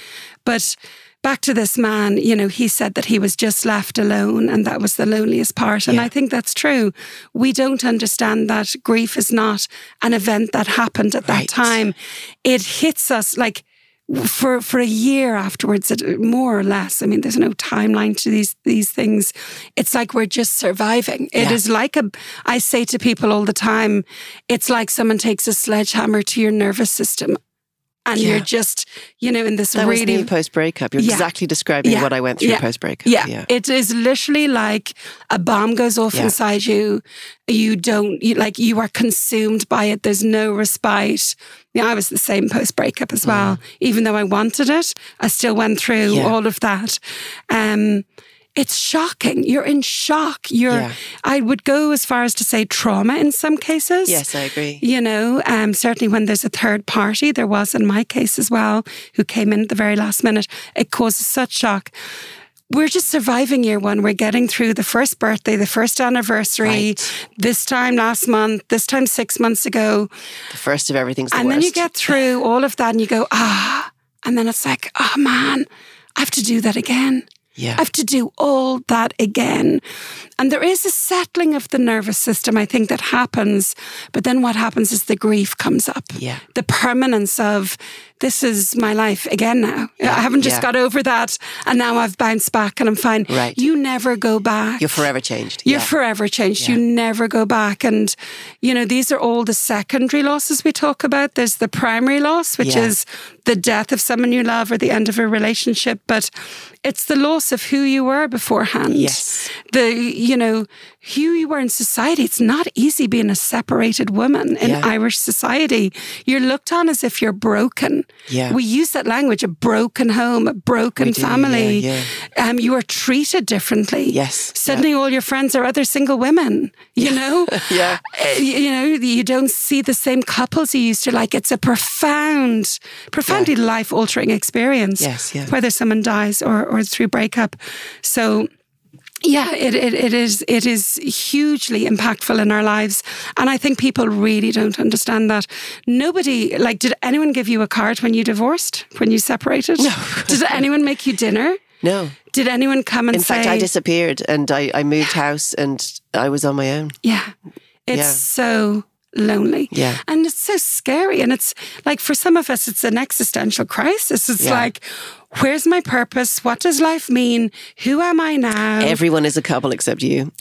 But back to this man, you know, he said that he was just left alone and that was the loneliest part. And I think that's true. We don't understand that grief is not an event that happened at that time. It hits us like for a year afterwards, more or less. I mean, there's no timeline to these things. It's like we're just surviving. It is like I say to people all the time, it's like someone takes a sledgehammer to your nervous system. and you're just, you know, in this that really... That was post-breakup. You're exactly describing what I went through post-breakup. Yeah. It is literally like a bomb goes off inside you. You are consumed by it. There's no respite. Yeah, I was the same post-breakup as well. Even though I wanted it, I still went through all of that. It's shocking. You're in shock. I would go as far as to say trauma in some cases. Yes, I agree. You know, certainly when there's a third party, there was in my case as well, who came in at the very last minute. It causes such shock. We're just surviving year one. We're getting through the first birthday, the first anniversary, this time last month, this time 6 months ago. The first of everything's the worst. And then you get through all of that and you go, and then it's like, oh man, I have to do that again. Yeah. I have to do all that again. And there is a settling of the nervous system, I think, that happens. But then what happens is the grief comes up. Yeah. The permanence of, this is my life again now. Yeah. I haven't just got over that and now I've bounced back and I'm fine. Right. You never go back. You're forever changed. Yeah. You never go back. And, you know, these are all the secondary losses we talk about. There's the primary loss, which is the death of someone you love or the end of a relationship. But it's the loss of who you were beforehand. Yes. Who you were in society. It's not easy being a separated woman in Irish society. You're looked on as if you're broken. Yeah. We use that language, a broken home, a broken family. Yeah, yeah. You are treated differently. Yes. Suddenly all your friends are other single women, you know? You don't see the same couples you used to like. It's a profoundly life-altering experience, whether someone dies or through breakup. So... yeah, it is hugely impactful in our lives. And I think people really don't understand that. Nobody, did anyone give you a card when you divorced, when you separated? No. Did anyone make you dinner? No. Did anyone come and say... In fact, I disappeared and I moved house and I was on my own. Yeah. It's so... lonely. Yeah. And it's so scary. And it's like, for some of us, it's an existential crisis. It's where's my purpose? What does life mean? Who am I now? Everyone is a couple except you.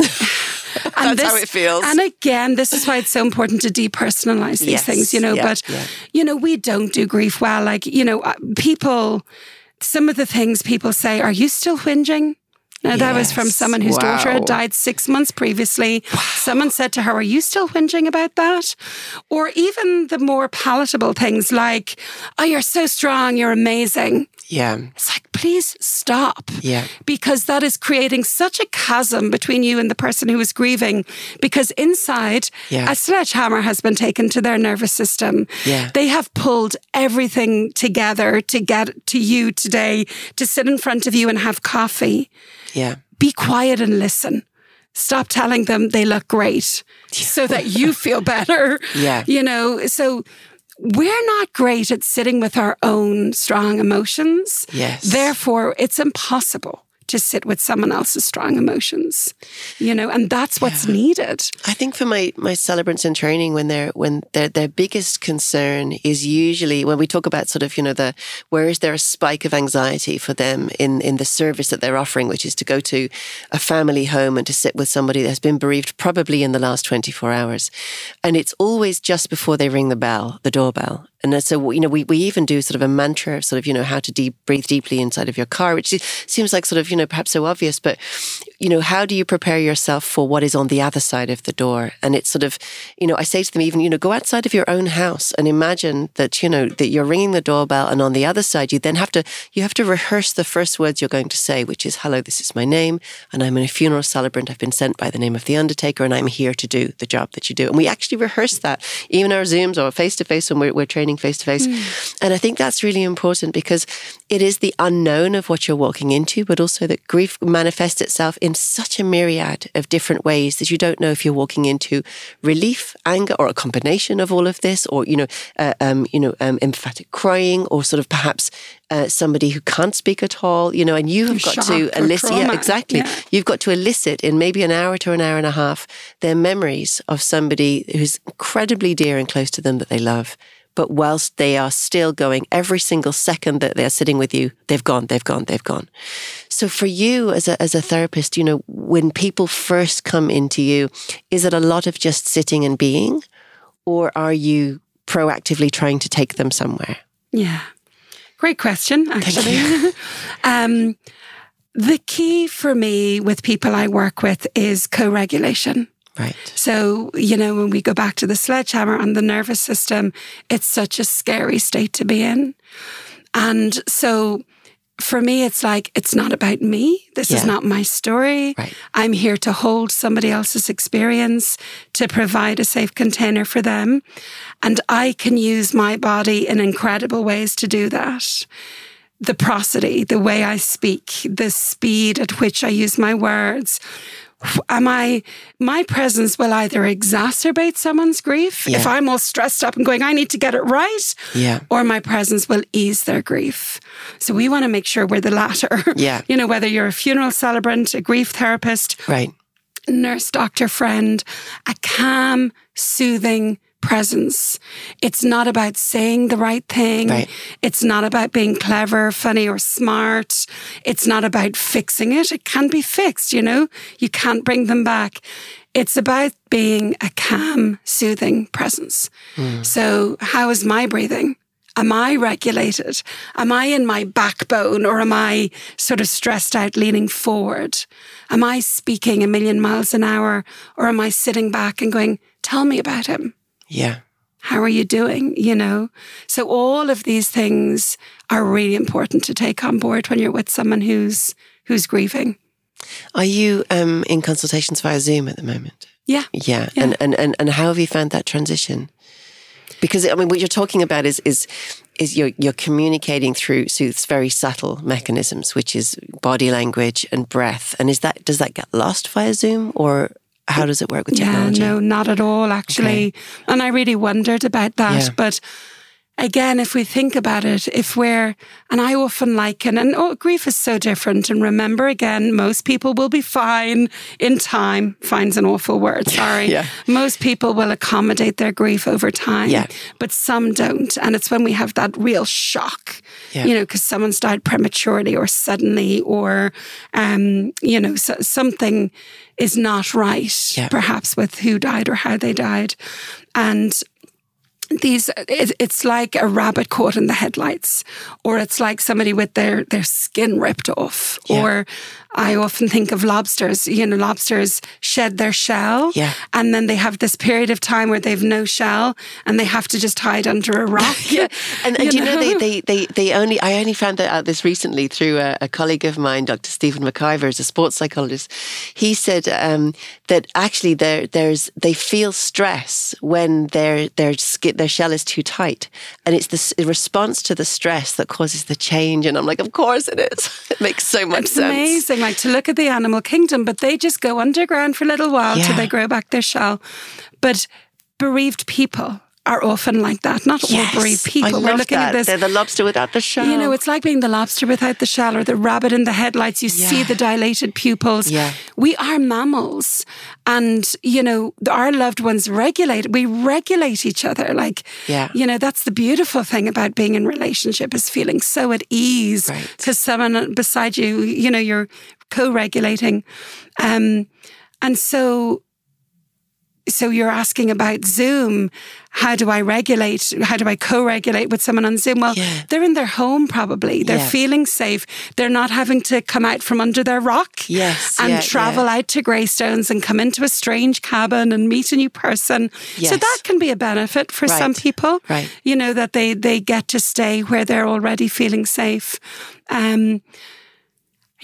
And that's how it feels. And again, this is why it's so important to depersonalize these things, you know, we don't do grief well. Some of the things people say, are you still whinging? Now, that was from someone whose daughter had died 6 months previously. Wow. Someone said to her, are you still whinging about that? Or even the more palatable things like, oh, you're so strong, you're amazing. Yeah. It's like, please stop. Yeah. Because that is creating such a chasm between you and the person who is grieving. Because inside, a sledgehammer has been taken to their nervous system. Yeah. They have pulled everything together to get to you today, to sit in front of you and have coffee. Yeah. Be quiet and listen. Stop telling them they look great so that you feel better. Yeah. You know, so we're not great at sitting with our own strong emotions. Yes. Therefore, it's impossible to sit with someone else's strong emotions, you know, and that's what's needed. I think for my celebrants in training, their biggest concern is usually when we talk about sort of, you know, where is there a spike of anxiety for them in the service that they're offering, which is to go to a family home and to sit with somebody that has been bereaved probably in the last 24 hours. And it's always just before they ring the doorbell. And so, you know, we even do sort of a mantra of sort of, you know, how to breathe deeply inside of your car, which seems like sort of, you know, perhaps so obvious, but, you know, how do you prepare yourself for what is on the other side of the door? And it's sort of, you know, I say to them even, you know, go outside of your own house and imagine that, you know, that you're ringing the doorbell and on the other side, you then have to rehearse the first words you're going to say, which is, hello, this is my name and I'm a funeral celebrant. I've been sent by the name of the undertaker and I'm here to do the job that you do. And we actually rehearse that, even our Zooms or face-to-face when we're training face-to-face. And I think that's really important because it is the unknown of what you're walking into, but also that grief manifests itself in such a myriad of different ways that you don't know if you're walking into relief, anger, or a combination of all of this, or, you know, emphatic crying, or sort of perhaps somebody who can't speak at all, you know, and you have got to elicit, you've got to elicit in maybe an hour to an hour and a half their memories of somebody who's incredibly dear and close to them that they love. But whilst they are still going, every single second that they're sitting with you, they've gone. So for you as a therapist, you know, when people first come into you, is it a lot of just sitting and being, or are you proactively trying to take them somewhere? Yeah, great question, actually. Thank you. The key for me with people I work with is co-regulation. Right. So, you know, when we go back to the sledgehammer and the nervous system, it's such a scary state to be in. And so for me, it's like, it's not about me. This is not my story. Right. I'm here to hold somebody else's experience, to provide a safe container for them. And I can use my body in incredible ways to do that. The prosody, the way I speak, the speed at which I use my words. My presence will either exacerbate someone's grief if I'm all stressed up and going, I need to get it right, or my presence will ease their grief. So we want to make sure we're the latter. Yeah. You know, whether you're a funeral celebrant, a grief therapist, nurse, doctor, friend, a calm, soothing presence. It's not about saying the right thing. Right. It's not about being clever, funny, or smart. It's not about fixing it. It can be fixed, you know. You can't bring them back. It's about being a calm, soothing presence. Mm. So how is my breathing? Am I regulated? Am I in my backbone, or am I sort of stressed out, leaning forward? Am I speaking a million miles an hour, or am I sitting back and going, tell me about him? Yeah. How are you doing? You know, so all of these things are really important to take on board when you're with someone who's grieving. Are you in consultations via Zoom at the moment? Yeah. Yeah. Yeah. And how have you found that transition? Because, I mean, what you're talking about is you're communicating through very subtle mechanisms, which is body language and breath. And does that get lost via Zoom, or how does it work with technology? Yeah, no, not at all, actually. Okay. And I really wondered about that. Yeah. But again, if we think about it, and I often liken, grief is so different. And remember, again, most people will be fine in time. Fine's an awful word, sorry. Yeah. Most people will accommodate their grief over time, but some don't. And it's when we have that real shock, you know, because someone's died prematurely or suddenly, or, you know, so something is not right, perhaps with who died or how they died. And it's like a rabbit caught in the headlights, or it's like somebody with their skin ripped off, or I often think of lobsters. You know, lobsters shed their shell, and then they have this period of time where they've no shell, and they have to just hide under a rock. I only found that out this recently through a colleague of mine, Dr. Stephen McIver, is a sports psychologist. He said that actually they feel stress when their shell is too tight, and it's this response to the stress that causes the change. And I'm like, of course it is. It makes so much sense. Amazing. Like, to look at the animal kingdom, but they just go underground for a little while till they grow back their shell. But bereaved people are often like that. Not all bereaved people. We're looking at this. They're the lobster without the shell. You know, it's like being the lobster without the shell, or the rabbit in the headlights. You see the dilated pupils. Yeah. We are mammals, and you know our loved ones regulate. We regulate each other. Like, you know, that's the beautiful thing about being in relationship, is feeling so at ease because someone beside you, you know, you're co-regulating, and so. So you're asking about Zoom. How do I regulate? How do I co-regulate with someone on Zoom? Well, they're in their home probably. They're feeling safe. They're not having to come out from under their rock and travel out to Greystones and come into a strange cabin and meet a new person. Yes. So that can be a benefit for some people, you know, that they get to stay where they're already feeling safe.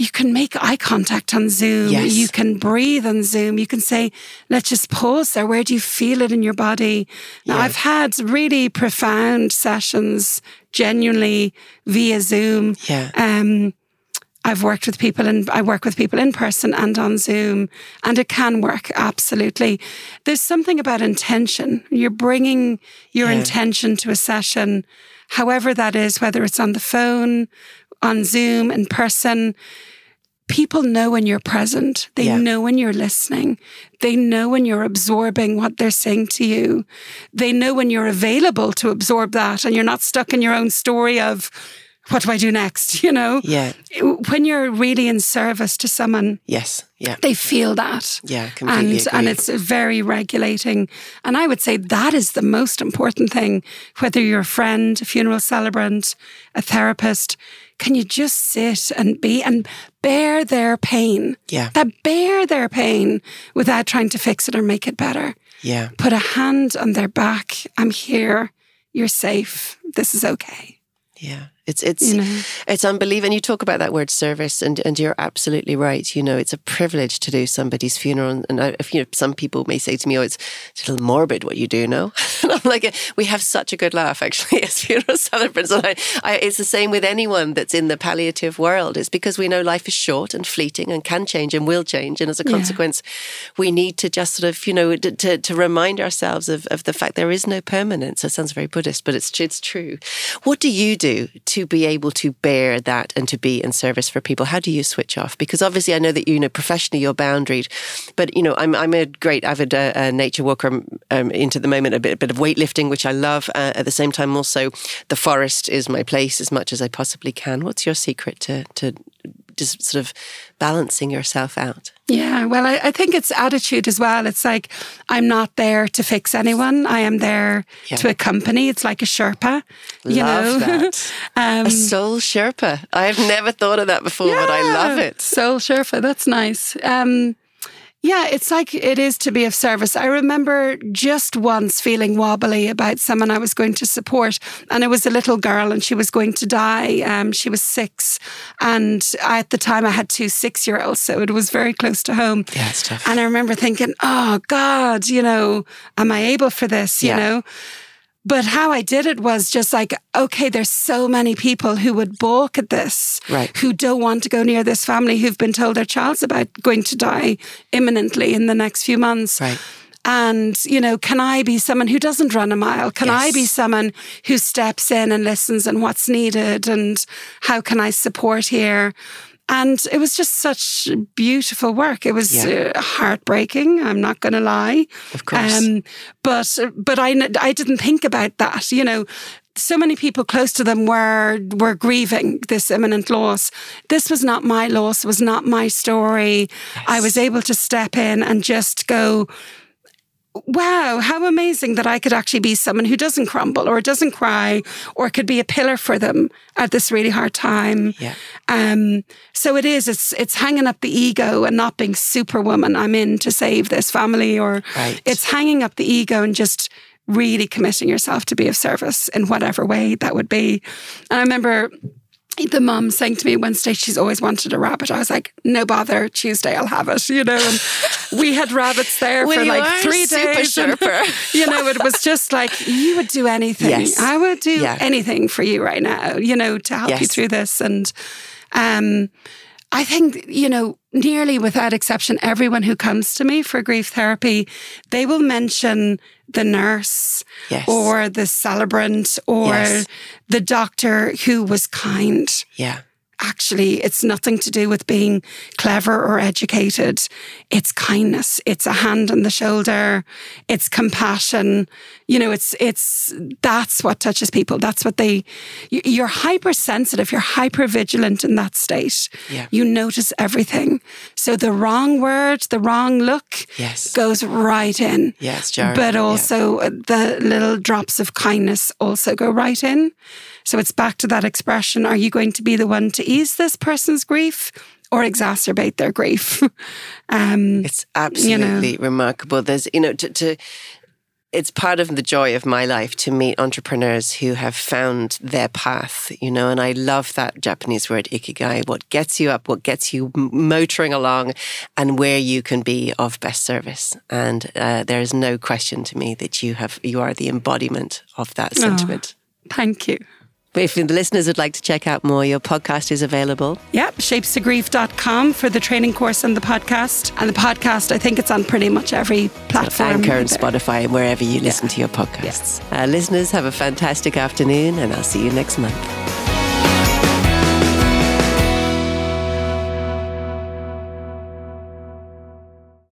You can make eye contact on Zoom. Yes. You can breathe on Zoom. You can say, let's just pause there. Where do you feel it in your body? Now, I've had really profound sessions genuinely via Zoom. Yeah. I've worked with people and I work with people in person and on Zoom, and it can work. Absolutely. There's something about intention. You're bringing your intention to a session, however that is, whether it's on the phone, on Zoom, in person. People know when you're present. They know when you're listening. They know when you're absorbing what they're saying to you. They know when you're available to absorb that and you're not stuck in your own story of what do I do next, you know? Yeah. When you're really in service to someone. Yes. Yeah. They feel that. Yeah, completely agree. And it's very regulating. And I would say that is the most important thing, whether you're a friend, a funeral celebrant, a therapist. Can you just sit and be and bear their pain? Yeah. That bear their pain without trying to fix it or make it better. Yeah. Put a hand on their back. I'm here. You're safe. This is okay. Yeah. It's you know, it's unbelievable. And you talk about that word service, and you're absolutely right. You know, it's a privilege to do somebody's funeral. And I, you know, some people may say to me, "Oh, it's a little morbid what you do." No, and I'm like, we have such a good laugh actually as funeral celebrants. And I, it's the same with anyone that's in the palliative world. It's because we know life is short and fleeting and can change and will change, and as a consequence, we need to just sort of, you know, to remind ourselves of the fact there is no permanence. It sounds very Buddhist, but it's true. What do you do to be able to bear that and to be in service for people? How do you switch off? Because obviously I know that, you know, professionally you're boundaried, but, you know, I'm a great avid nature walker into the moment, a bit of weightlifting, which I love. At the same time, also the forest is my place as much as I possibly can. What's your secret to just sort of balancing yourself out? Yeah, well, I think it's attitude as well. It's like, I'm not there to fix anyone. I am there to accompany. It's like a Sherpa. Love that. A soul Sherpa. I've never thought of that before, but I love it. Soul Sherpa, that's nice. Yeah, it's like it is to be of service. I remember just once feeling wobbly about someone I was going to support, and it was a little girl and she was going to die. She was 6, and at the time I had two 6-year-olds, so it was very close to home. Yeah, it's tough. And I remember thinking, oh God, you know, am I able for this, you know? But how I did it was just like, okay, there's so many people who would balk at this, who don't want to go near this family, who've been told their child's about going to die imminently in the next few months. Right. And, you know, can I be someone who doesn't run a mile? Can I be someone who steps in and listens and what's needed and how can I support here? And it was just such beautiful work. It was heartbreaking. I'm not going to lie. Of course. But I didn't think about that. You know, so many people close to them were grieving this imminent loss. This was not my loss. It was not my story. Yes. I was able to step in and just go, wow, how amazing that I could actually be someone who doesn't crumble or doesn't cry or could be a pillar for them at this really hard time. Yeah. So it is, it's hanging up the ego and not being superwoman, I'm in to save this family, or it's hanging up the ego and just really committing yourself to be of service in whatever way that would be. And I remember the mum saying to me one day, she's always wanted a rabbit. I was like, no bother, Tuesday I'll have it, you know. And we had rabbits there for like 3 days. And, you know, it was just like, you would do anything. Yes. I would do anything for you right now, you know, to help you through this. And I think, you know, nearly without exception, everyone who comes to me for grief therapy, they will mention the nurse or the celebrant or the doctor who was kind. Yeah. Actually, it's nothing to do with being clever or educated. It's kindness. It's a hand on the shoulder. It's compassion. You know, it's that's what touches people. That's what you're hypersensitive. You're hypervigilant in that state. Yeah. You notice everything. So the wrong word, the wrong look goes right in. Yes, Jared. But also the little drops of kindness also go right in. So it's back to that expression, are you going to be the one to ease this person's grief or exacerbate their grief? It's absolutely remarkable. There's, you know, it's part of the joy of my life to meet entrepreneurs who have found their path, you know, and I love that Japanese word ikigai, what gets you up, what gets you motoring along and where you can be of best service. And there is no question to me that you are the embodiment of that sentiment. Oh, thank you. If the listeners would like to check out more, your podcast is available. Yep, shapestogrief.com for the training course and the podcast. And the podcast, I think it's on pretty much every platform. Anchor and Spotify and wherever you listen to your podcasts. Listeners, have a fantastic afternoon and I'll see you next month.